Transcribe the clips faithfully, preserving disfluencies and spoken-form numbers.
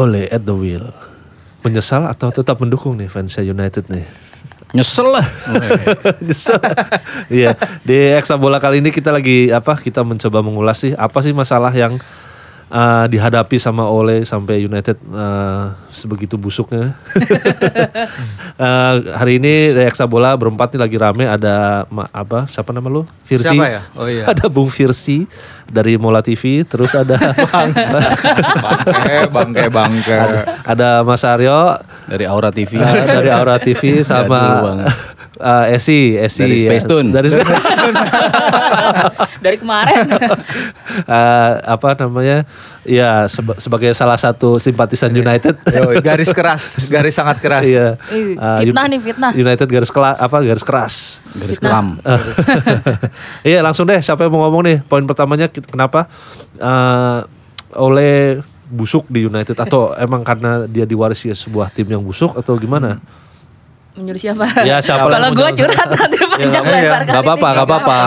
oleh Ed the Wheel. Menyesal atau tetap mendukung nih fansnya United nih? Nyesel lah. Nyesel. Iya, di Ekstra Bola kali ini kita lagi apa? Kita mencoba mengulas sih apa sih masalah yang uh, dihadapi sama Ole sampai United uh, sebegitu busuknya. uh, hari ini di Ekstra Bola berempat nih lagi rame, ada ma, apa? Siapa nama lu? Virsi. Siapa ya? Oh iya. Ada Bung Virsi dari Mola T V, terus ada bangke, bangke, bangke. Ada, ada Mas Aryo dari Aura T V, uh, dari Aura T V sama uh, Esi, Esi dari Space ya, Tune, dari Space Tune, dari kemarin. uh, apa namanya? Ya seba- sebagai salah satu simpatisan United. Yo, garis keras, garis sangat keras. Iya. Uh, fitnah nih fitnah. United garis kelas apa garis keras. Garis kelam. Iya langsung deh siapa yang mau ngomong nih? Poin pertamanya kenapa uh, Ole busuk di United atau emang karena dia diwarisi sebuah tim yang busuk atau gimana? Hmm. Menyuruh siapa? Ya siapa? Kalau gue curhat nanti panjang ya, lebar ya. Kali. Gak apa-apa, gak apa-apa.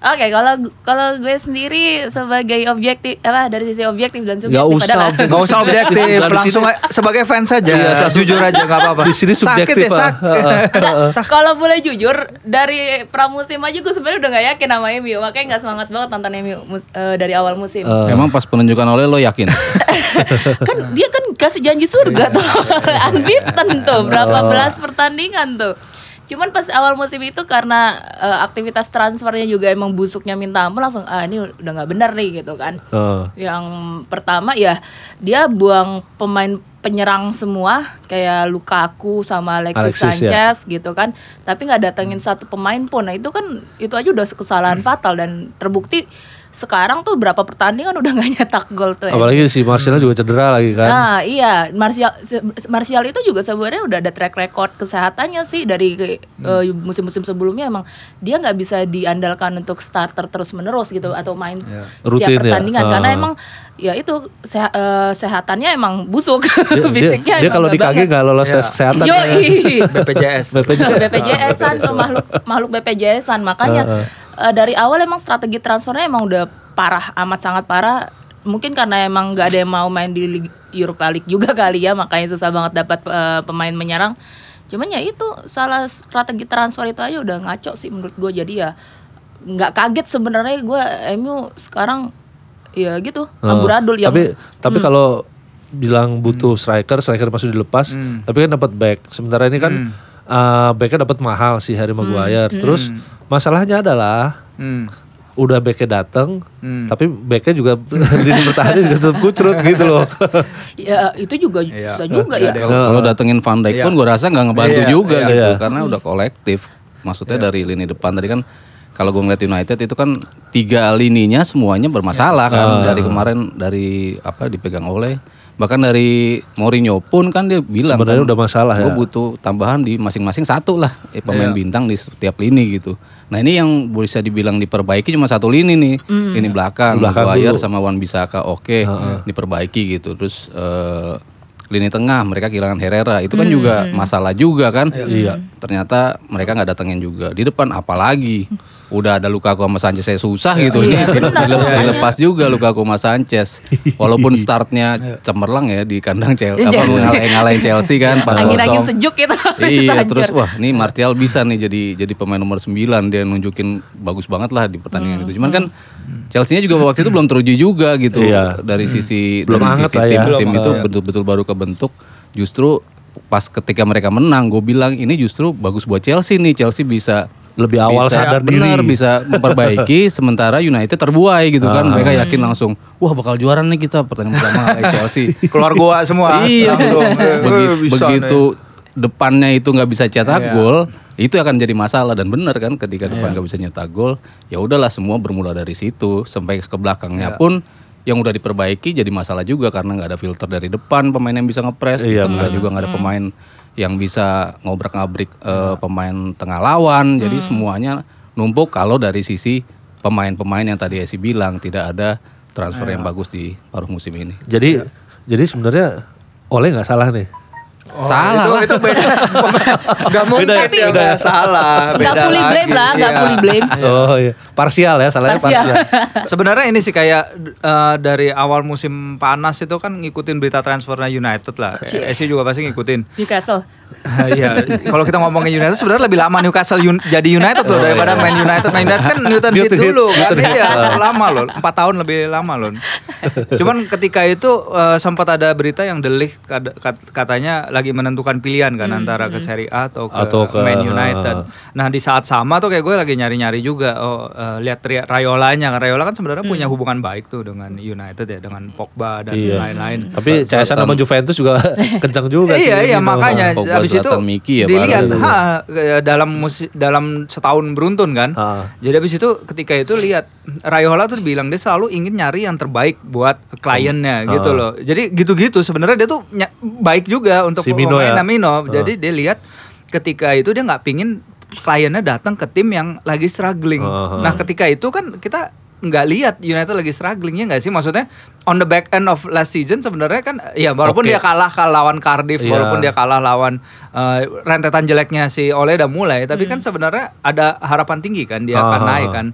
Oke, okay, kalau kalau gue sendiri sebagai objektif apa dari sisi objektif dan subjektif padahal enggak usah enggak usah objektif, langsung sebagai fans saja. Iya, ya, jujur aja enggak apa-apa. Di sini subjektif. Sakit ya, sakit. Nah, nah, kalau boleh jujur dari pramusim aja gue sebenarnya udah enggak yakin sama M U, makanya enggak semangat banget nonton M U uh, dari awal musim. Uh, Emang pas penunjukan Oleh lo yakin? Kan dia kan kasih janji surga tuh. Unbeaten tuh, berapa belas pertandingan tuh. Cuman pas awal musim itu karena uh, aktivitas transfernya juga emang busuknya minta ampun, langsung ah ini udah nggak benar nih gitu kan. Uh. Yang pertama ya dia buang pemain penyerang semua kayak Lukaku sama Alexis, Alexis Sanchez ya, gitu kan. Tapi nggak datengin satu pemain pun. Nah itu kan itu aja udah kesalahan hmm. fatal dan terbukti. Sekarang tuh berapa pertandingan udah gak nyetak gol tuh. Apalagi si Martial hmm. juga cedera lagi kan. Nah iya Martial, Martial itu juga sebenarnya udah ada track record kesehatannya sih. Dari hmm. uh, musim-musim sebelumnya emang dia gak bisa diandalkan untuk starter terus menerus gitu. Atau main yeah. setiap rutin pertandingan ya. Karena uh. emang ya itu seha- uh, sehatannya emang busuk. Dia, fisiknya dia, dia kalau di K G gak lolos tes kesehatan. Yoi B P J S B P J S-an tuh makhluk, makhluk B P J S-an. Makanya uh, uh. Uh, dari awal emang strategi transfernya emang udah parah, amat sangat parah. Mungkin karena emang gak ada yang mau main di Liga Europa League juga kali ya, makanya susah banget dapat uh, pemain menyerang. Cuman ya itu salah strategi transfer itu aja udah ngaco sih menurut gue. Jadi ya nggak kaget sebenarnya gue M U sekarang ya gitu amburadul. Uh, yang, tapi tapi hmm. kalau bilang butuh striker, striker masih dilepas. Hmm. Tapi kan dapat back. Sementara ini kan hmm. Uh, backnya dapat mahal sih Harry Maguire. Hmm. Terus hmm. masalahnya adalah hmm. udah backnya dateng, hmm. tapi backnya juga di bertahan juga tetap kucrut gitu loh. Ya itu juga ya, susah juga ya. ya. Kalau datengin Van Dijk ya. pun gue rasa nggak ngebantu ya, juga ya, gitu ya. Karena udah kolektif. Maksudnya ya. dari lini depan tadi kan. Kalau gue ngeliat United itu kan tiga lininya semuanya bermasalah ya. kan uh. dari kemarin dari apa dipegang oleh. Bahkan dari Mourinho pun kan dia bilang sebenarnya kan, udah masalah ya. Gue butuh tambahan di masing-masing satu lah eh, pemain yeah. bintang di setiap lini gitu. Nah ini yang bisa dibilang diperbaiki cuma satu lini nih. Mm. Lini belakang, Maguire sama Wan-Bissaka oke okay, uh-huh. diperbaiki gitu. Terus uh, lini tengah mereka kehilangan Herrera itu kan mm. juga masalah juga kan. Iya. Mm. Ternyata mereka nggak datengin juga. Di depan apalagi udah ada Lukaku sama Sanchez saya susah ya, gitu iya, ini bener, dilepas iya. juga Lukaku sama Sanchez walaupun startnya cemerlang ya di kandang Chelsea apa ngalahin Chelsea kan angin-angin sejuk gitu iya terus wah ini Martial bisa nih jadi jadi pemain nomor sembilan dia nunjukin bagus banget lah di pertandingan hmm. itu cuman kan Chelsea-nya juga waktu itu belum teruji juga gitu iya. dari sisi belum dari sisi tim ya. tim belum itu ya. betul-betul baru kebentuk justru pas ketika mereka menang gue bilang ini justru bagus buat Chelsea nih Chelsea bisa lebih awal bisa, sadar bener, diri bisa memperbaiki sementara United terbuai gitu kan ah. mereka yakin langsung wah bakal juara nih kita pertandingan pertama Chelsea keluar goa semua iya begitu, bisa, begitu depannya itu nggak bisa cetak iya. gol itu akan jadi masalah dan benar kan ketika depan nggak iya. bisa nyetak gol ya udahlah semua bermula dari situ sampai ke belakangnya iya. pun yang udah diperbaiki jadi masalah juga karena nggak ada filter dari depan pemain yang bisa ngepres iya, gitu nggak juga nggak ada pemain yang bisa ngobrak-ngabrik uh, pemain tengah lawan. Hmm. Jadi semuanya numpuk kalau dari sisi pemain-pemain yang tadi Esi bilang tidak ada transfer Ayo. yang bagus di paruh musim ini. Jadi ya. jadi sebenarnya Ole enggak salah nih. Oh, salah itu, itu beda. Gak mungkin tapi ya, udah salah. Gak fully blame lah, gak fully blame. Oh iya, parsial ya, salahnya parsial. parsial. Sebenarnya ini sih kayak uh, dari awal musim panas itu kan ngikutin berita transfernya United lah. S C juga pasti ngikutin. Newcastle. Iya, kalau kita ngomongin United sebenarnya lebih lama Newcastle un- jadi United loh, oh, daripada iya. main United. Main United kan Newton hit dulu kan, iya lama loh, empat tahun lebih lama loh. Cuman ketika itu uh, sempat ada berita yang de Ligt katanya lagi menentukan pilihan kan, hmm, antara ke Serie A atau ke, atau ke Man United. Nah di saat sama tuh kayak gue lagi nyari-nyari juga, oh uh, lihat Raiolanya kan, Raiola kan sebenarnya hmm. punya hubungan baik tuh dengan United ya, dengan Pogba dan iya. lain-lain. Tapi C S N sama Juventus juga kencang juga. Iya iya makanya Pogba abis itu ya, dilihat ha, dalam musim, dalam setahun beruntun kan. Ha. Jadi abis itu ketika itu lihat Raiola tuh bilang dia selalu ingin nyari yang terbaik buat kliennya hmm. gitu ha. loh. Jadi gitu-gitu sebenarnya dia tuh ny- baik juga untuk si Mino, ya? Mino. Jadi uh. dia lihat ketika itu dia nggak pingin kliennya datang ke tim yang lagi struggling. Uh-huh. Nah ketika itu kan kita nggak lihat United lagi struggling, ya nggak sih? Maksudnya on the back end of last season sebenarnya kan, ya walaupun okay. dia kalah, kalah lawan Cardiff, yeah. walaupun dia kalah lawan uh, rentetan jeleknya si Ole udah mulai, tapi hmm. kan sebenarnya ada harapan tinggi kan dia uh-huh. akan naik kan.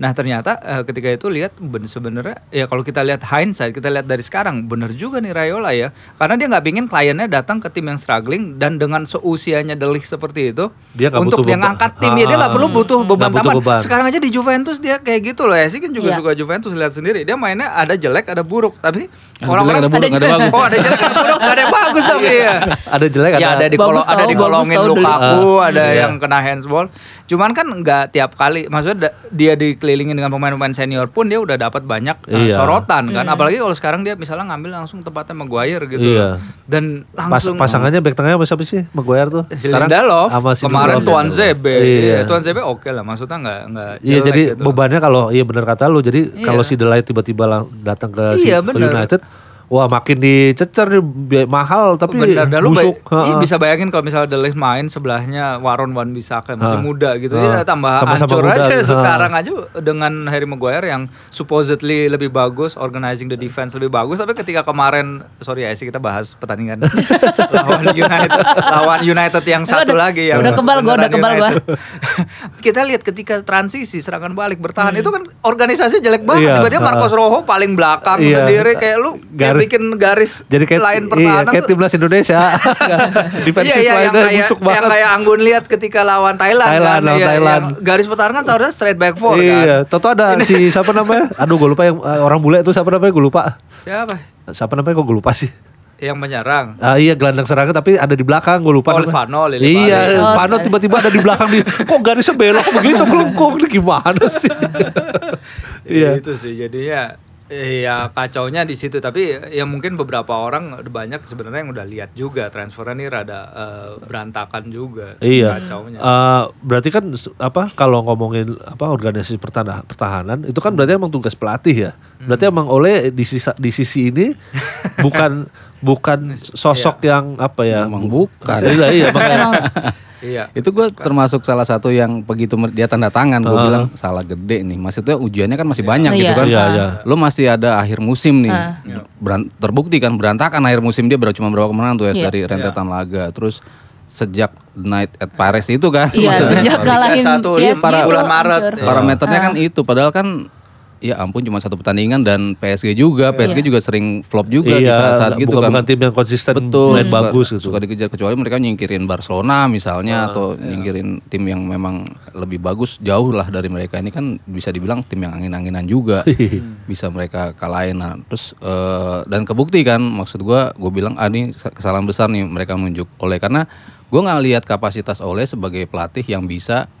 Nah ternyata uh, ketika itu lihat sebenarnya ya kalau kita lihat hindsight, kita lihat dari sekarang bener juga nih Raiola ya, karena dia nggak pingin kliennya datang ke tim yang struggling, dan dengan seusianya de Ligt seperti itu dia untuk dia ngangkat tim, ya dia nggak perlu butuh beban tambahan. Sekarang aja di Juventus dia kayak gitu loh ya sih, kan juga yeah. suka Juventus, lihat sendiri dia mainnya ada jelek ada buruk, tapi orang-orang ada, ada, ada bagus, oh ada jelek ada buruk ada bagus tapi ya ada jelek ada ya, ada di kolong ada di golongin Lukaku uh, ada yeah. yang kena handsball, cuman kan nggak tiap kali, maksudnya dia di kelilingin dengan pemain-pemain senior pun dia udah dapat banyak iya. sorotan kan, mm. apalagi kalau sekarang dia misalnya ngambil langsung tempatnya Maguire gitu iya. dan langsung Pas, pasangannya back tengahnya siapa sih Maguire tuh sekarang sama si kemarin Tuan Zebe iya. Tuan Zebe oke okay lah, maksudnya nggak nggak iya jadi gitu. Bebannya kalau iya benar kata lu, jadi iya. kalau si de Ligt tiba-tiba datang ke, iya, si, ke United, wah makin dicecer, mahal tapi bener, busuk. Bay- bisa bayangin kalau misalnya de Ligt main sebelahnya Waron Wan-Bissaka masih ha. muda gitu ha. ya, tambah hancur aja ha. sekarang aja dengan Harry Maguire yang supposedly lebih bagus, organizing the defense lebih bagus, tapi ketika kemarin, sorry ya sih kita bahas pertandingan lawan United, lawan United yang satu udah, lagi yang udah kebal gue, udah kebal gue. Kita lihat ketika transisi serangan balik bertahan hmm. itu kan organisasi jelek banget, iya, tiba-tiba Marcos Rojo paling belakang iya. sendiri kayak lu kayak bikin garis jadi kayak, lain pertahanan iya, kayak timnas Indonesia defensive iya, iya, line busuk kayak, banget yang kayak Anggun lihat ketika lawan Thailand Thailand, kan, iya, Thailand. Garis pertahanan kan seharusnya straight back four iya. kan toto ada ini. Si siapa namanya aduh gue lupa yang orang bule itu siapa namanya gue lupa siapa siapa namanya kok gue lupa sih yang menyerang. Ah iya gelandang serangnya tapi ada di belakang, gue lupa. Olivano, Lili. Iya, oh, Fano tiba-tiba ada di belakang dia. Kok garisnya belok begitu melengkung, gimana sih? Iya. Itu sih jadinya ya kacaunya di situ, tapi ya mungkin beberapa orang banyak sebenarnya yang udah lihat juga transfernya ini rada uh, berantakan juga iya. kacaunya. Uh, berarti kan apa kalau ngomongin apa organisasi pertahanan, pertahanan itu kan berarti emang tugas pelatih ya. Berarti hmm. emang Ole di sisi di sisi ini bukan bukan sosok iya. yang apa ya? Emang bukan. Iya iya Iya. Itu gue termasuk salah satu yang begitu dia tanda tangan gue uh. bilang salah gede nih. Maksudnya ujiannya kan masih yeah. banyak yeah. gitu kan. Yeah, yeah. Lo masih ada akhir musim nih. Uh. Berant, terbukti kan berantakan akhir musim dia cuma berapa kemenangan tuh ya yeah. dari rentetan yeah. laga. Terus sejak Night at Paris itu kan. Iya yeah, sejak kalahin P S G bulan Maret. Sure. Parameternya uh. kan itu. Padahal kan ya ampun cuma satu pertandingan dan P S G juga P S G yeah. juga sering flop juga yeah, di saat-saat gitu bukan, kan bukan tim yang konsisten betul, main suka, bagus gitu. Suka dikejar kecuali mereka nyingkirin Barcelona misalnya uh, atau yeah. nyingkirin tim yang memang lebih bagus jauh lah dari mereka, ini kan bisa dibilang tim yang angin-anginan juga bisa mereka kalahin. Nah, terus uh, dan kebukti kan maksud gue gue bilang ah ini kesalahan besar nih mereka menunjuk Ole, karena gue nggak lihat kapasitas Ole sebagai pelatih yang bisa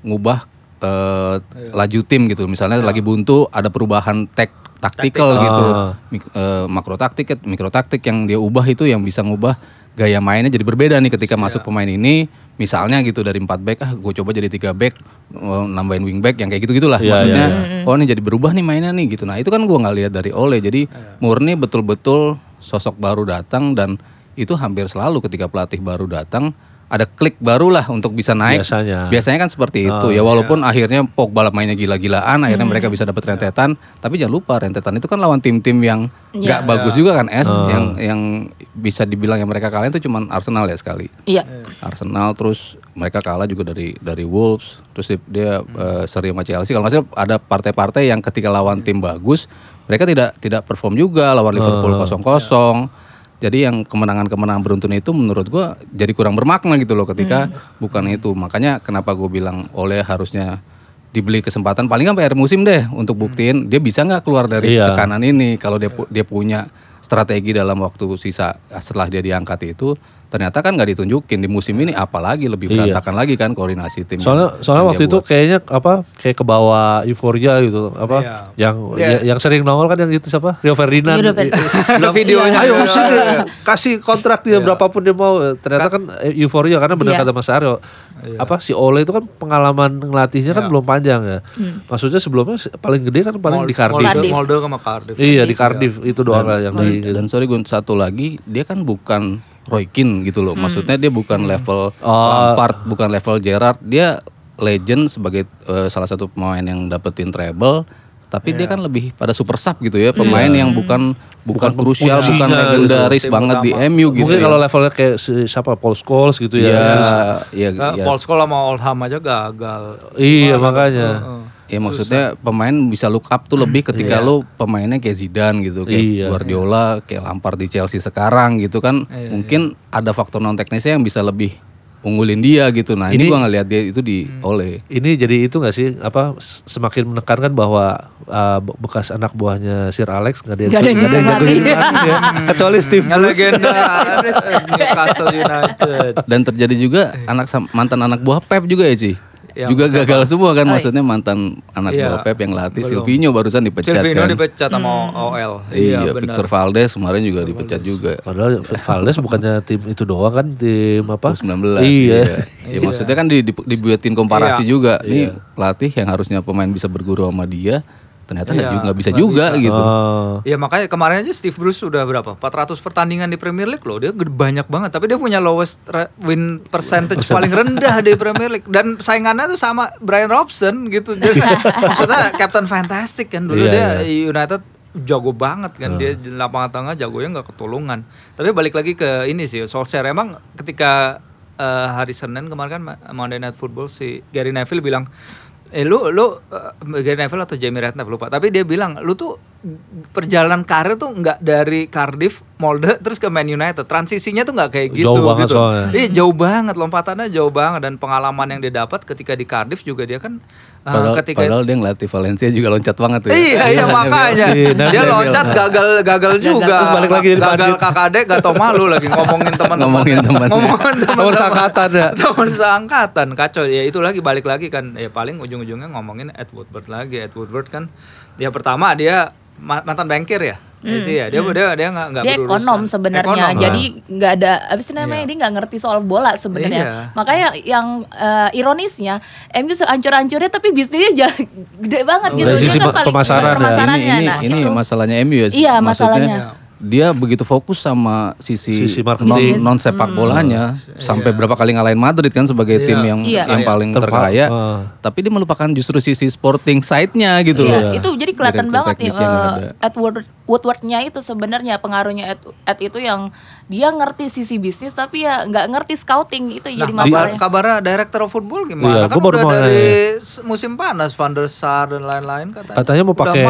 ngubah Uh, laju tim gitu, misalnya ya. Lagi buntu ada perubahan tek taktikal gitu, ah. Mik, uh, makro taktik, mikro taktik yang dia ubah itu yang bisa ngubah gaya mainnya jadi berbeda nih ketika ya. Masuk pemain ini, misalnya gitu dari empat back ah gue coba jadi tiga back nambahin wing back yang kayak gitu gitulah ya, maksudnya ya, ya. Oh ini jadi berubah nih mainnya nih gitu, nah itu kan gue nggak lihat dari Ole, jadi ya. Murni betul-betul sosok baru datang dan itu hampir selalu ketika pelatih baru datang ada klik barulah untuk bisa naik. Biasanya, Biasanya kan seperti itu. Oh, ya walaupun iya. akhirnya Pogba mainnya gila-gilaan, akhirnya hmm. mereka bisa dapat rentetan. Tapi jangan lupa rentetan itu kan lawan tim-tim yang yeah. gak yeah. bagus juga kan, es oh. yang yang bisa dibilang yang mereka kalahin itu cuma Arsenal ya sekali. Iya. Yeah. Arsenal, terus mereka kalah juga dari dari Wolves. Terus dia hmm. uh, seri sama Chelsea. Kalau nggak salah ada partai-partai yang ketika lawan hmm. tim bagus, mereka tidak tidak perform juga lawan Liverpool kosong-kosong. Oh, yeah. Jadi yang kemenangan-kemenangan beruntun itu menurut gue jadi kurang bermakna gitu loh ketika hmm. bukan itu. Makanya kenapa gue bilang Ole harusnya dibeli kesempatan paling kan P R musim deh untuk buktiin dia bisa nggak keluar dari iya. tekanan ini. Kalau dia dia punya strategi dalam waktu sisa setelah dia diangkat itu ternyata kan nggak ditunjukin di musim ini, apalagi lebih berantakan iya. lagi kan koordinasi tim. Soalnya, yang, soalnya yang waktu itu buat. kayaknya apa kayak kebawa euforia gitu apa yeah. yang yeah. Ya, yang sering nongol kan yang itu siapa Rio Ferdinand. Videonya ayo musim deh kasih kontrak dia yeah. berapapun dia mau. Ternyata kan euforia karena benar yeah. kata Mas Aryo yeah. apa si Ole itu kan pengalaman ngelatihnya yeah. kan belum panjang ya. Hmm. Maksudnya sebelumnya paling gede kan paling Molde, di Cardiff. Cardiff. Molde sama Cardiff. Iya di Cardiff yeah. itu doang yang di. Dan sorry gue satu lagi dia kan bukan Roy Keane gitu loh, hmm. maksudnya dia bukan level oh. Lampard, bukan level Gerrard, dia legend sebagai uh, salah satu pemain yang dapetin treble, tapi yeah. dia kan lebih pada super sub gitu ya, pemain yeah. yang bukan bukan, bukan krusial, punya, bukan legendaris banget utama. Di M U gitu. Mungkin ya. Kalau levelnya kayak siapa Paul Scholes gitu ya. Iya, ya, nah, ya. Paul Scholes sama Oldham aja gagal. Iya makanya. Uh, uh. Ya maksudnya susah. Pemain bisa look up tuh lebih ketika yeah. lo pemainnya kayak Zidane gitu, kayak yeah. Guardiola, yeah. kayak Lampard di Chelsea sekarang gitu kan. Yeah. Mungkin ada faktor non teknisnya yang bisa lebih unggulin dia gitu. Nah ini, ini gua ngelihat dia itu di hmm. Oleh. Ini jadi itu nggak sih apa semakin menekankan bahwa uh, bekas anak buahnya Sir Alex nggak ada yang jatuhin lagi ya. Kecuali Steve Bruce. Legenda Newcastle United. Dan terjadi juga anak mantan anak buah Pep juga ya sih. Ya, juga gagal apa? Semua kan maksudnya mantan anak ya, Bopep yang latih Silvinho barusan dipecat Silvinho kan. dipecat sama hmm. O L. Iya, iya Victor Valdes kemarin juga Victor dipecat Valdes. juga. Padahal Valdes bukannya tim itu doang kan tim apa? U sembilan belas. Iya. Iya. Ya, maksudnya kan di, di, dibuatin komparasi iya. juga. Nih iya. pelatih yang harusnya pemain bisa berguru sama dia ternyata nggak iya, juga bisa juga bisa. Gitu. Oh. Ya makanya kemarin aja Steve Bruce udah berapa? empat ratus pertandingan di Premier League loh, dia gede banyak banget. Tapi dia punya lowest win percentage paling rendah di Premier League. Dan saingannya tuh sama Brian Robson gitu. Dia, maksudnya Captain Fantastic kan dulu yeah, dia yeah. United jago banget kan uh. dia di lapangan tengah jagonya nggak ketolongan. Tapi balik lagi ke ini sih, Solskjaer emang ketika uh, hari Senin kemarin kan Monday Night Football si Gary Neville bilang. Eh lu, lu uh, Gary Neville atau Jamie Redknapp lupa. Tapi dia bilang lu tuh perjalanan karir tuh gak dari Cardiff, Molde terus ke Man United. Transisinya tuh gak kayak gitu. Jauh banget gitu. Soalnya Iya eh, jauh banget, lompatannya jauh banget. Dan pengalaman yang dia dapat ketika di Cardiff juga dia kan uh, padahal, ketika padahal dia ngelatih Valencia juga loncat banget tuh ya. Iya iya makanya dia loncat gagal gagal juga. Terus balik lagi gagal kakade gak tau malu lagi ngomongin teman-teman. Ngomongin teman Ngomongin teman seangkatan ya. Teman seangkatan kacau. Ya itu lagi balik lagi kan. Ya paling ujung ujungnya ngomongin Ed Woodward lagi. Ed Woodward kan dia pertama dia mantan banker ya. Hmm, sih ya dia hmm. dia dia nggak nggak berurusan. Dia ekonom sebenarnya, jadi nggak ada abis namanya yeah. dia nggak ngerti soal bola sebenarnya. Yeah. Makanya yang uh, ironisnya, M U sehancur-hancurnya tapi bisnisnya gede banget oh, gitu. Dari sisi kan pemasaran pemasarannya. Ini, nah, ini, ini masalahnya M U ya. Iya masalahnya. Dia begitu fokus sama sisi, sisi non, non sepak bolanya hmm. sampai yeah. berapa kali ngalahin Madrid kan sebagai yeah. tim yang yeah. yang yeah. paling Terpa. terkaya uh. tapi dia melupakan justru sisi sporting side-nya gitu yeah. loh. Yeah. Itu jadi kelihatan banget nih uh, Edward Woodward-nya itu sebenarnya pengaruhnya Ed, Ed itu yang dia ngerti sisi bisnis tapi ya nggak ngerti scouting itu nah, jadi masalahnya. Kabarnya director of football gimana? Iya, kan udah dari ya. musim panas Van der Sar dan lain-lain katanya. Katanya mau pakai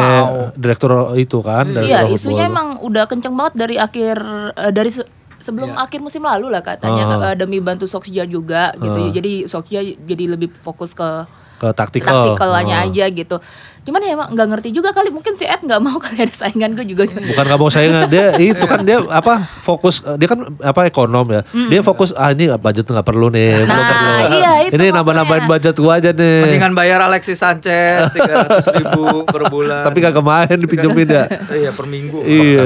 direktur itu kan? Iya isunya football. Emang udah kenceng banget dari akhir uh, dari se- sebelum yeah. akhir musim lalu lah katanya uh. Uh, demi bantu Solskjaer juga uh. gitu. Ya. Jadi Solskjaer jadi lebih fokus ke ke taktikal taktikalnya oh. aja gitu. Cuman ya emang gak ngerti juga kali. Mungkin si Ed gak mau kali ada saingan gue juga. Bukan gak mau saingan. Dia itu kan dia apa fokus. Dia kan apa ekonom ya. Mm. Dia fokus ah ini budget gak perlu nih. Nah belum perlu. Iya itu ini nambah-nambahin budget gue aja nih. Mendingan bayar Alexis Sanchez tiga ratus ribu per bulan. Tapi gak kemahin dipinjemin ya. Iya per minggu. Iya.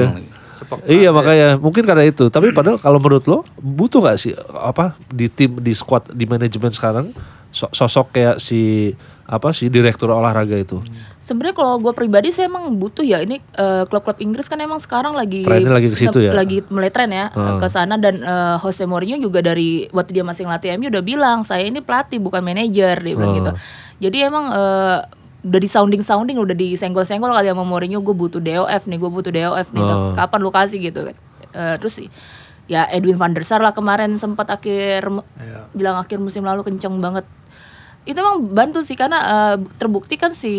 Sepekan, iya makanya ya. Mungkin karena itu. Tapi padahal kalau menurut lo butuh nggak sih apa di tim di squad di manajemen sekarang sosok kayak si apa sih direktur olahraga itu? Sebenarnya kalau gue pribadi saya emang butuh ya ini uh, klub-klub Inggris kan emang sekarang lagi trennya lagi ke situ ya, lagi mulai tren ya hmm. ke sana dan uh, Jose Mourinho juga dari waktu dia masih ngelatih M U udah bilang saya ini pelatih bukan manajer dia bilang hmm. gitu. Jadi emang uh, udah di sounding-sounding udah disenggol-senggol kali sama Mourinho gue butuh D O F nih gue butuh D O F nih hmm. kapan lu kasih gitu kan. Uh, terus ya Edwin Van der Sar lah kemarin sempat akhir yeah. jelang akhir musim lalu kenceng banget. Itu emang bantu sih karena uh, terbukti kan si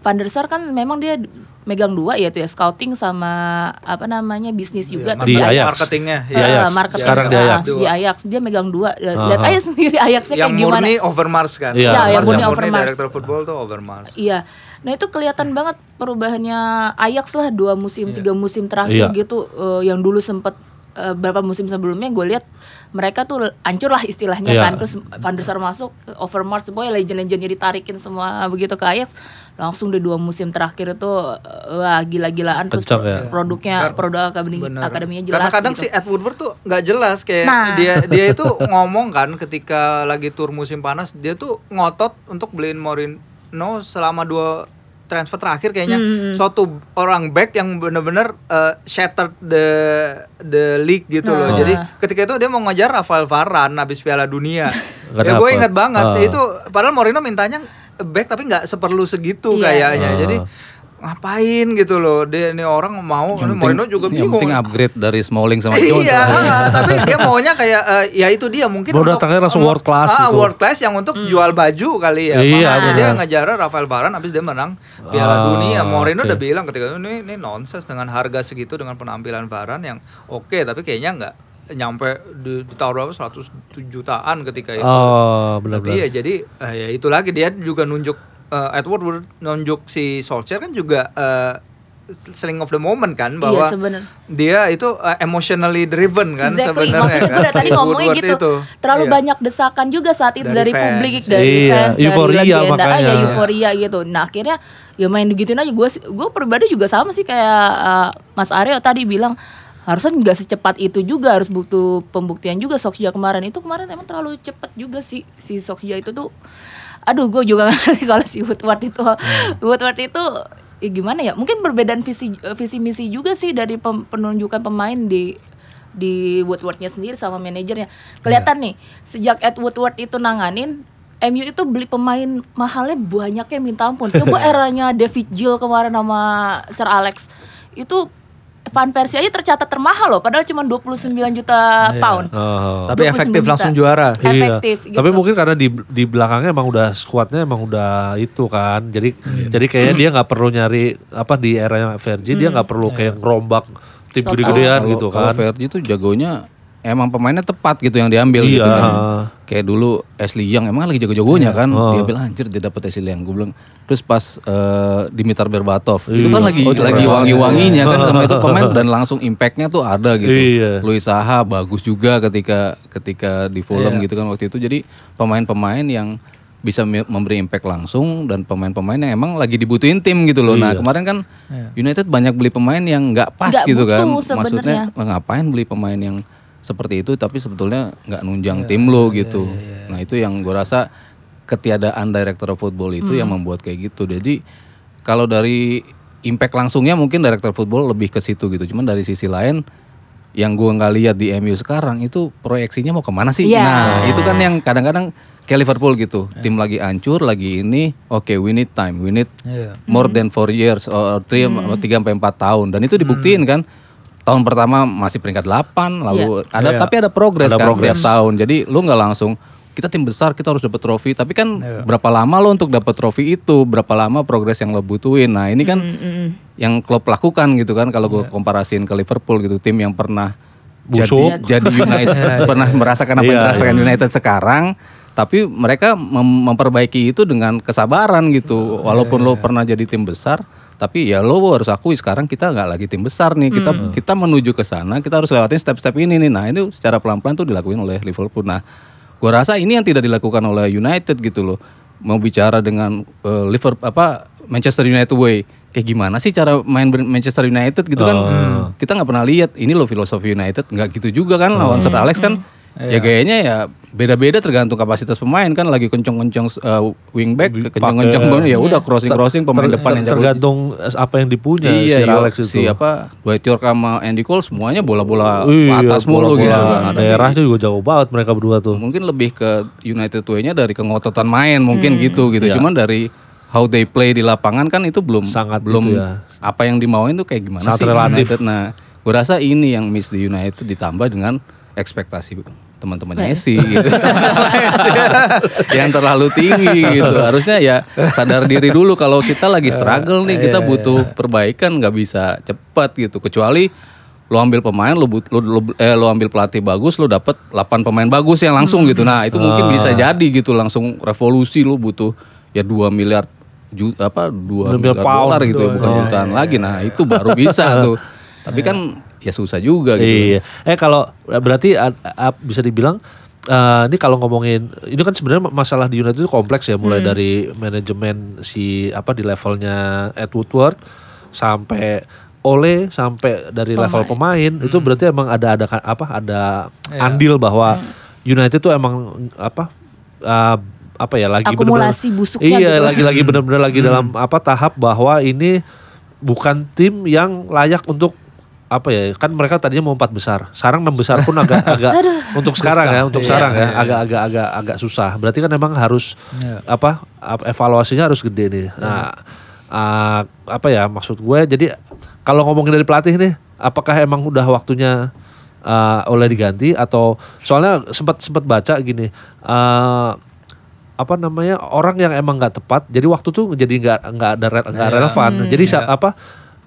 Van der Sar kan memang dia megang dua ya tuh ya scouting sama apa namanya bisnis juga yeah, di Ajax marketingnya ya uh, Ajax. Marketing sekarang di Ajax. Di Ajax dia megang dua uh-huh. lihat aja sendiri Ajaxnya kayak gimana. Yang murni Overmars kan. Iya, yeah. yang murni Overmars. Direktur football tuh Overmars. Iya. Yeah. Nah itu kelihatan banget perubahannya Ajax lah dua musim, yeah. tiga musim terakhir yeah. gitu uh, yang dulu sempat uh, berapa musim sebelumnya gue lihat mereka tuh hancur lah istilahnya yeah. kan. Terus Van der Sar masuk, Overmars, semua legend-legendnya ditarikin semua begitu ke Ajax. Langsung di dua musim terakhir itu wah gila-gilaan. Terus Kencang, ya? produknya, produk akademinya akademinya jelas. Karena kadang gitu. Si Ed Woodward tuh gak jelas kayak nah. dia dia itu ngomong kan ketika lagi tur musim panas dia tuh ngotot untuk beliin Mourinho selama dua transfer terakhir kayaknya hmm. suatu orang back yang benar-benar uh, shattered the the league gitu nah. loh. Jadi ketika itu dia mau ngejar Rafael Varane habis Piala Dunia. Ya gue ingat banget oh. itu padahal Mourinho mintanya back tapi nggak seperlu segitu yeah. kayaknya. Oh. Jadi ngapain gitu loh dia ini orang mau yang Mourinho ting, juga bingung. Yang penting upgrade dari Smalling sama Jones. Iya, tapi dia maunya kayak uh, ya itu dia mungkin Bro, untuk datangnya langsung world class ah, gitu. world class yang untuk mm. jual baju kali ya. Iya, makanya dia ngejar Rafael Varane habis dia menang Piala ah, Dunia. Mourinho okay. udah bilang ketika itu ini, ini nonsense dengan harga segitu dengan penampilan Varane yang oke okay, tapi kayaknya enggak nyampe di, di tahun berapa seratus jutaan ketika itu. Oh, benar-benar. Iya, jadi uh, ya itu lagi dia juga nunjuk Uh, Edward Woodward nunjuk si Solskjaer kan juga uh, sling of the moment kan bahwa iya, dia itu uh, emotionally driven kan exactly. sebenarnya kan. Tadi ngomongnya gitu. Itu. Terlalu iya. banyak desakan juga saat itu dari, dari publik, dari iya. fans, euforia, dari legenda, ah, ya euforia gitu. Nah akhirnya ya main begituin aja. Gue gue pribadi juga sama sih kayak uh, Mas Aryo tadi bilang. Harusnya nggak secepat itu juga, harus butuh pembuktian juga. Solskjaer kemarin itu kemarin emang terlalu cepat juga sih si Solskjaer itu tuh. Aduh, gue juga nggak ngerti kalau si Woodward itu, hmm. Woodward itu ya gimana ya? Mungkin perbedaan visi visi misi juga sih dari pem, penunjukan pemain di di Woodwardnya sendiri sama manajernya. Kelihatan yeah. nih sejak Ed Woodward itu nanganin. M U itu beli pemain mahalnya banyaknya minta ampun. Coba eranya David Gill kemarin sama Sir Alex itu. Van Persie aja tercatat termahal loh, padahal cuma dua puluh sembilan juta pound. Oh. Tapi efektif juta. Langsung juara. Efektif. Iya. Gitu. Tapi mungkin karena di di belakangnya emang udah skuadnya emang udah itu kan, jadi mm. jadi kayaknya mm. dia nggak perlu nyari apa di eranya Fergie mm. dia nggak perlu kayak ngerombak tim gede-gedean gitu kan. Kalau Fergie tuh jagonya emang pemainnya tepat gitu yang diambil iya. gitu kan. Kayak dulu Ashley Young emang lagi jago-jagonya yeah. kan oh. diambil anjir dia dapet Ashley Young gue bilang terus pas uh, Dimitar Berbatov yeah. itu kan lagi oh, lagi wangi-wanginya yeah. kan sama itu pemain dan langsung impactnya tuh ada gitu yeah. Louis Saha bagus juga ketika ketika di Fulham yeah. gitu kan waktu itu jadi pemain-pemain yang bisa memberi impact langsung dan pemain-pemain yang emang lagi dibutuhin tim gitu loh. Iya. Nah kemarin kan United banyak beli pemain yang nggak pas gak gitu kan sebenernya. Maksudnya ngapain beli pemain yang seperti itu tapi sebetulnya nggak nunjang yeah, tim lo gitu. Yeah, yeah, yeah. Nah itu yang gue rasa ketiadaan director of football itu mm. yang membuat kayak gitu. Jadi kalau dari impact langsungnya mungkin director football lebih ke situ gitu. Cuman dari sisi lain yang gue nggak lihat di M U sekarang itu proyeksinya mau kemana sih? Yeah. Nah itu kan yang kadang-kadang kayak Liverpool gitu. Yeah. Tim lagi hancur, lagi ini. Oke, okay, we need time, we need yeah. more mm. than four years or three, tiga sampai empat tahun. Dan itu dibuktiin mm. kan. Tahun pertama masih peringkat delapan, lalu yeah. ada yeah. tapi ada progres kan progress. Setiap tahun. Jadi lu nggak langsung kita tim besar kita harus dapat trofi, tapi kan yeah. berapa lama lo untuk dapat trofi itu, berapa lama progres yang lo butuhin. Nah ini kan mm-hmm. yang Klopp lakukan gitu kan. Kalau gue yeah. komparasiin ke Liverpool gitu, tim yang pernah busuk, jadi, jadi United pernah merasakan apa yang yeah. dirasakan United sekarang. Tapi mereka mem- memperbaiki itu dengan kesabaran gitu. Walaupun yeah. lo pernah jadi tim besar, tapi ya lo harus akui sekarang kita nggak lagi tim besar nih. Kita mm. kita menuju ke sana, kita harus lewatin step-step ini nih. Nah itu secara pelan-pelan tuh dilakuin oleh Liverpool. Nah gue rasa ini yang tidak dilakukan oleh United gitu loh. Mau bicara dengan uh, Liverpool apa Manchester United way. Kayak gimana sih cara main Manchester United gitu oh. kan. Kita nggak pernah lihat ini lo filosofi United nggak gitu juga kan. Lawan Sir Alex kan. Ya gayanya ya beda-beda tergantung kapasitas pemain kan, lagi kenceng-kenceng uh, wingback, kenceng-kenceng ya udah crossing-crossing pemain ter- depan ter- yang tergantung jago. Apa yang dipunya iya, si Alex itu. Si apa Dwight York sama Andy Cole semuanya bola-bola iya, atas mulu gitu. Kan. Daerahnya juga jauh banget mereka berdua tuh. Mungkin lebih ke United way-nya dari kengototan main mungkin hmm. gitu gitu. Yeah. Cuman dari how they play di lapangan kan itu belum sangat belum gitu ya. Apa yang dimauin tuh kayak gimana sangat sih relatif. United. Nah, gue rasa ini yang miss di United ditambah dengan ekspektasi teman-temannya sih gitu. Yang terlalu tinggi gitu. Harusnya ya sadar diri dulu kalau kita lagi struggle nih, kita butuh perbaikan, enggak bisa cepat gitu. Kecuali lu ambil pemain, lu lu, lu, eh, lu ambil pelatih bagus, lu dapat delapan pemain bagus yang langsung gitu. Nah, itu mungkin bisa jadi gitu langsung revolusi, lu butuh ya dua miliar juta apa dua miliar dolar gitu ya, bukan jutaan lagi. Nah, itu baru bisa tuh. Tapi kan ya susah juga gitu. Iya. Eh kalau berarti a, a, bisa dibilang uh, ini kalau ngomongin ini kan sebenarnya masalah di United itu kompleks ya, mulai hmm. dari manajemen si apa di levelnya Ed Woodward sampai Ole sampai dari pemain. Level pemain hmm. itu berarti emang ada ada apa ada yeah. andil bahwa United itu emang apa uh, apa ya lagi akumulasi busuknya iya, gitu. lagi-lagi benar-benar lagi hmm. dalam apa tahap bahwa ini bukan tim yang layak untuk apa ya, kan mereka tadinya mau empat besar, sekarang enam besar pun agak agak untuk sekarang susah, ya untuk iya, sekarang iya, ya agak-agak iya. agak agak susah. Berarti kan memang harus iya. apa evaluasinya harus gede nih. Nah iya. uh, apa ya maksud gue, jadi kalau ngomongin dari pelatih nih, apakah emang udah waktunya uh, oleh diganti atau soalnya sempat sempat baca gini. Uh, apa namanya orang yang emang nggak tepat, jadi waktu tuh jadi nggak nggak ada nggak relevan. Hmm, jadi iya. apa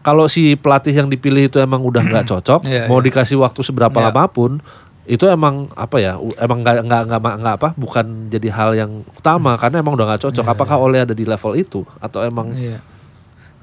kalau si pelatih yang dipilih itu emang udah nggak cocok, yeah, mau yeah. dikasih waktu seberapa yeah. lama pun, itu emang apa ya, emang nggak nggak nggak apa, bukan jadi hal yang utama hmm. karena emang udah nggak cocok. Yeah, Apakah yeah. Ole ada di level itu atau emang? Yeah.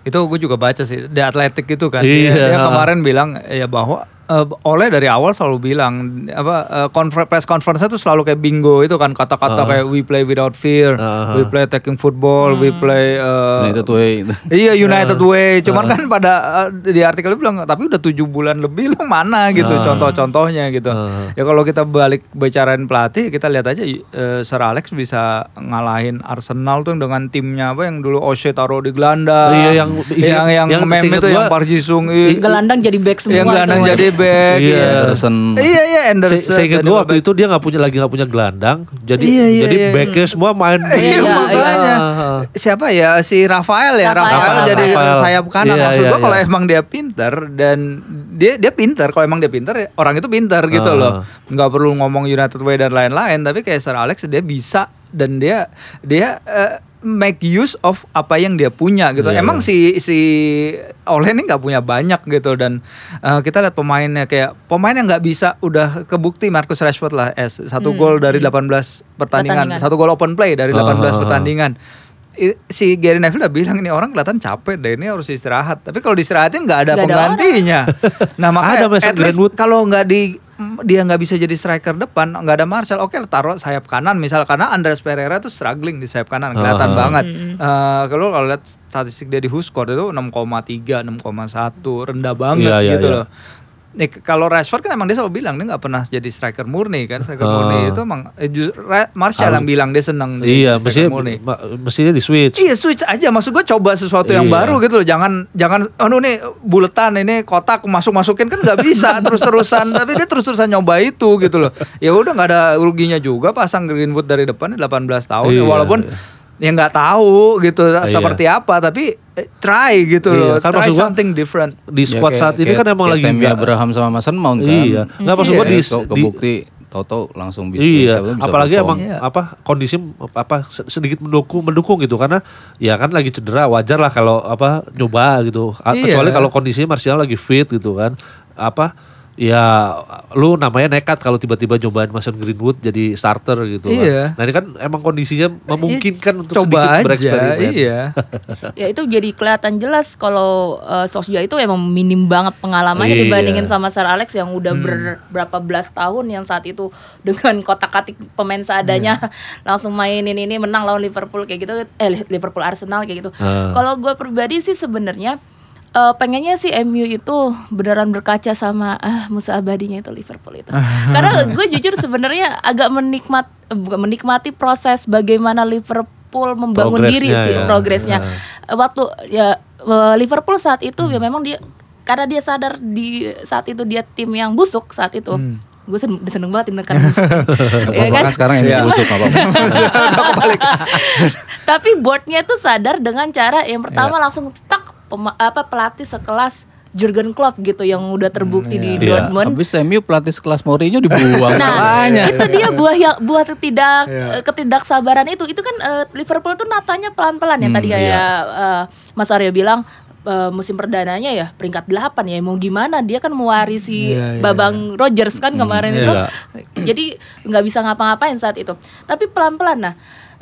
Itu gue juga baca sih di Athletic itu kan, yeah. dia, dia kemarin bilang ya bahwa uh, Ole dari awal selalu bilang apa uh, confer- press conference-nya tuh selalu kayak bingo itu kan, kata-kata uh. kayak we play without fear, uh. we play attacking football, uh. we play uh, United way. Iya United uh. way. Cuman uh. kan pada uh, di artikel itu bilang tapi udah tujuh bulan lebih lu mana gitu uh. contoh-contohnya gitu. Uh. Ya kalau kita balik bicarain pelatih, kita lihat aja uh, Sir Alex bisa ngalahin Arsenal tuh dengan timnya apa yang dulu Oshe taruh di gelandang. Iya yang yang yang, yang meme itu yang Parjisung gelandang jadi back semua. Yang gelandang jadi back. Iya, yeah. Anderson. Iya, iya, Anderson. Se- seingat gue waktu back. Itu dia gak punya lagi gak punya gelandang. Jadi iya, iya, jadi iya. backnya semua main. Iya, makanya. Iya. Siapa ya? Si Rafael ya. Rafael, Rafael, Rafael jadi Rafael. sayap kanan. Iya, Maksud iya, gue iya. kalau emang dia pintar dan dia dia pintar. Kalau emang dia pintar, orang itu pintar gitu uh. loh. Gak perlu ngomong United way dan lain-lain. Tapi kayak Sir Alex dia bisa dan dia dia uh, make use of apa yang dia punya gitu. Yeah. Emang si si Ole ini nggak punya banyak gitu dan uh, kita lihat pemainnya kayak pemain yang nggak bisa udah kebukti Marcus Rashford lah, eh, satu hmm. gol dari delapan belas pertandingan, pertandingan. satu gol open play dari delapan belas uh-huh. pertandingan. Si Gary Neville udah bilang ini orang kelihatan capek deh, ini harus istirahat. Tapi kalau diistirahatin nggak ada gak penggantinya. Ada nah makanya at least kalau nggak di dia nggak bisa jadi striker depan, nggak ada Martial, oke taruh sayap kanan misal, karena Andres Pereira tuh struggling di sayap kanan kelihatan uh-huh. banget. Uh, kalau kalau lihat statistik dia di WhoScored itu enam koma tiga, enam koma satu rendah banget yeah, yeah, gitu yeah. loh. Nih kalau Rashford kan emang dia selalu bilang dia nggak pernah jadi striker murni kan, striker uh, murni itu emang eh, Martial yang bilang dia senang iya, di striker murni. Mestinya di switch. Iya switch aja, maksud gue coba sesuatu iya. yang baru gitu loh, jangan jangan aduh nih buletan ini kotak masuk masukin kan nggak bisa terus terusan, tapi dia terus terusan nyoba itu gitu loh. Ya udah nggak ada ruginya juga pasang Greenwood dari depan delapan belas tahun iya, walaupun iya. ya nggak tahu gitu eh, seperti iya. apa tapi eh, try gitu iya, loh kan try something gua, different di squad ya, saat kayak, ini kan emang lagi Tammy Abraham sama Mason Mount kan iya nggak maksud gue di kebukti Toto langsung bisa, iya. bisa apalagi perform. Emang iya. apa kondisi apa sedikit mendukung mendukung gitu karena ya kan lagi cedera, wajar lah kalau apa nyoba gitu iya. kecuali kalau kondisinya Martial lagi fit gitu kan apa ya lu namanya nekat kalau tiba-tiba cobain Mason Greenwood jadi starter gitu iya. kan. Nah ini kan emang kondisinya memungkinkan ya, untuk sedikit bereksperimen. Iya. Ya itu jadi kelihatan jelas kalau uh, Solskjaer itu emang minim banget pengalamannya iya. dibandingin sama Sir Alex yang udah hmm. berapa belas tahun yang saat itu dengan kotak-katik pemain seadanya yeah. langsung mainin ini menang lawan Liverpool kayak gitu eh Liverpool Arsenal kayak gitu. Uh. Kalau gue pribadi sih sebenarnya Uh, pengennya sih M U itu beneran berkaca sama ah, musuh abadinya itu Liverpool itu. Karena gue jujur sebenarnya agak menikmat, bukan menikmati proses bagaimana Liverpool membangun progress diri sih ya. progresnya. Ya. Waktu ya Liverpool saat itu hmm. ya memang dia karena dia sadar di saat itu dia tim yang busuk saat itu. Hmm. Gue seneng, seneng banget menekan busuk. Ya kan? Sekarang ini busuk apa? Tapi boardnya tuh sadar dengan cara yang pertama ya. langsung tak Pema, apa pelatih sekelas Jurgen Klopp gitu yang udah terbukti hmm, iya. di Dortmund. Habis M U pelatih sekelas Mourinho dibuang. Nah, itu dia buah yang buah ketidak yeah. ketidaksabaran itu. Itu kan uh, Liverpool tuh natanya pelan-pelan ya hmm, tadi kayak iya. uh, Mas Aryo bilang uh, musim perdananya ya peringkat delapan ya mau gimana dia kan mewarisi yeah, yeah, Babang yeah. Rodgers kan hmm, kemarin yeah. itu. Jadi enggak bisa ngapa-ngapain saat itu. Tapi pelan-pelan nah.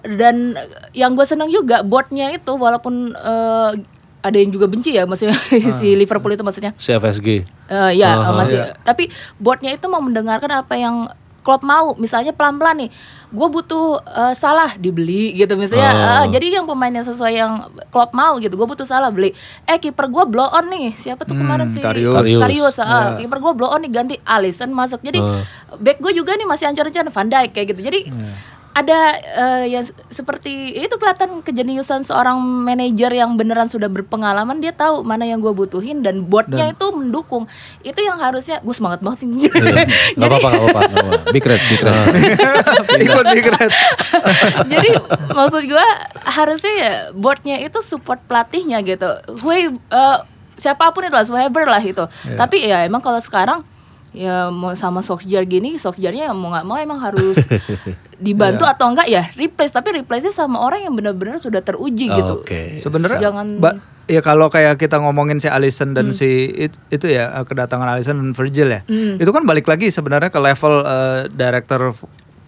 Dan yang gue seneng juga boardnya itu walaupun uh, ada yang juga benci ya maksudnya ah. si Liverpool itu maksudnya si F S G uh, ya uh-huh. masih yeah. tapi boardnya itu mau mendengarkan apa yang Klopp mau misalnya pelan-pelan nih gue butuh uh, Salah dibeli gitu misalnya oh. uh, jadi yang pemainnya sesuai yang Klopp mau gitu gue butuh Salah beli eh kiper gue blow on nih siapa tuh hmm, kemarin si Karius uh, yeah. kiper gue blow on nih ganti Alisson masuk jadi uh. back gue juga nih masih ancur-ancur Van Dijk kayak gitu jadi yeah. ada uh, ya seperti itu kelihatan kejeniusan seorang manajer yang beneran sudah berpengalaman dia tahu mana yang gue butuhin dan boardnya dan, itu mendukung itu yang harusnya gue semangat banget sih iya, jadi nggak apa nggak apa nggak apa big reds big reds ikut big reds jadi maksud gue harusnya ya boardnya itu support pelatihnya gitu hui uh, siapapun itu lah whoever lah itu yeah. tapi ya emang kalau sekarang ya mau sama Solskjaer gini, Solskjaernya mau nggak mau emang harus dibantu yeah. atau enggak ya replace, tapi replace-nya sama orang yang benar-benar sudah teruji oh, gitu. Okay. Sebenarnya jangan ba- ya kalau kayak kita ngomongin si Alisson dan hmm. si it, itu ya kedatangan Alisson dan Virgil ya. Hmm. Itu kan balik lagi sebenarnya ke level uh, director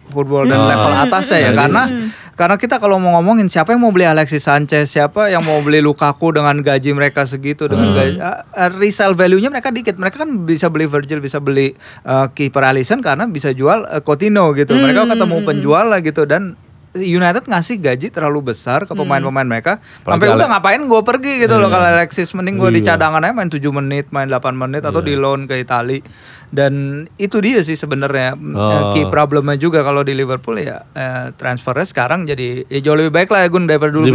football dan hmm. level atasnya hmm. ya hmm. karena hmm. karena kita kalau mau ngomongin siapa yang mau beli Alexis Sanchez, siapa yang mau beli Lukaku dengan gaji mereka segitu dengan hmm. gaji uh, resale value-nya mereka dikit. Mereka kan bisa beli Virgil, bisa beli uh, kiper Alisson karena bisa jual uh, Coutinho gitu. Hmm. Mereka ketemu penjual lah gitu dan United ngasih gaji terlalu besar ke pemain-pemain mereka hmm. sampai udah ngapain gue pergi gitu hmm. loh kalau Alexis mending gue di cadangannya main tujuh menit main delapan menit atau yeah. di loan ke Itali dan itu dia sih sebenarnya oh. key problemnya juga kalau di Liverpool ya eh, transfernya sekarang jadi ya jauh lebih baik lah ya Gun daripada dulu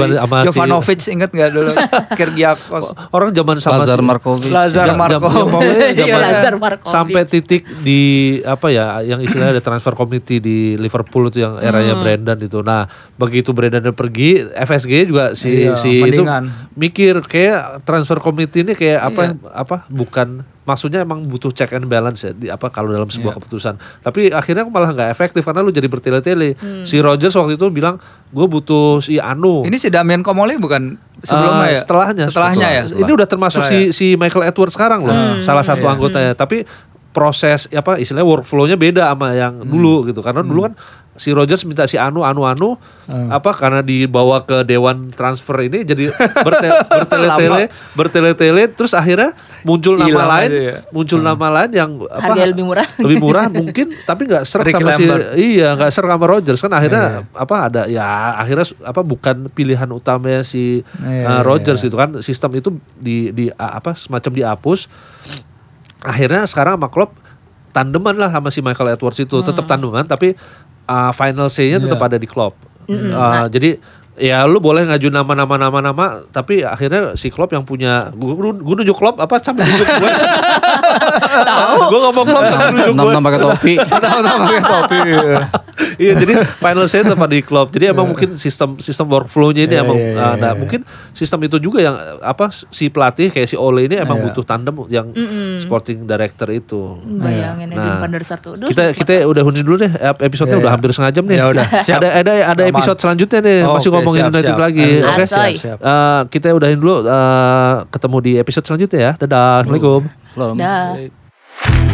Jovanovic si... inget gak dulu Kyrgiakos orang zaman sama Lazar Markovic Lazar Markovic sampai titik di apa ya yang istilahnya ada transfer committee di Liverpool itu yang eranya hmm. Brendan itu. Nah, begitu Brendan pergi, F S G juga si iya, si mendingan. Itu mikir kayak transfer committee ini kayak apa iya. apa bukan maksudnya emang butuh check and balance ya di, apa kalau dalam sebuah yeah. keputusan. Tapi akhirnya malah nggak efektif karena lu jadi bertele-tele. Hmm. Si Rodgers waktu itu bilang gue butuh si Anu. Ini si Damian Comolli bukan sebelumnya uh, ya? Setelahnya. Setelahnya ya. Setelah. Ini udah termasuk si, si Michael Edwards sekarang loh, hmm. salah satu yeah. anggotanya. Hmm. Tapi proses apa istilahnya workflow-nya beda sama yang hmm. dulu gitu. Karena hmm. dulu kan si Rodgers minta si Anu Anu Anu hmm. apa karena dibawa ke dewan transfer ini jadi berte- bertele-tele bertele-tele terus akhirnya muncul nama Ilang lain ya. muncul hmm. nama lain yang apa harga lebih murah lebih murah mungkin tapi nggak serk sama Lampard. si iya nggak serk sama Rodgers kan akhirnya yeah. apa ada ya akhirnya apa bukan pilihan utamanya si yeah, uh, Rodgers yeah. itu kan sistem itu di di apa semacam dihapus akhirnya sekarang sama Klopp tandeman lah sama si Michael Edwards itu hmm. tetap tandeman tapi uh, final say-nya tetap yeah. ada di Klopp. Mm-hmm. Uh, nah. Jadi ya lu boleh ngajuin nama-nama nama-nama tapi akhirnya si Klopp yang punya gue gue nunjuk Klopp apa sambil nunjuk gue. Tahu. Gue ngomong Klopp sambil nunjuk gue. Nambah pakai topi. Nambah pakai topi. Iya, jadi final say tetap ada di Klopp. Jadi emang mungkin sistem sistem workflow-nya ini yeah, emang yeah, yeah, nah yeah. mungkin sistem itu juga yang apa si pelatih kayak si Ole ini emang yeah. butuh tandem yang mm-hmm. sporting director itu. Bayangin Edwin Van der Sar tuh. Kita kita udah hunduin dulu deh episodenya yeah, udah yeah. hampir setengah jam nih. Ya udah. Ada ada ada episode selanjutnya nih oh, masih okay. ngomongin United lagi. Oke. Okay. Uh, kita udahin dulu uh, ketemu di episode selanjutnya ya. Dadah. Assalamualaikum. Dah.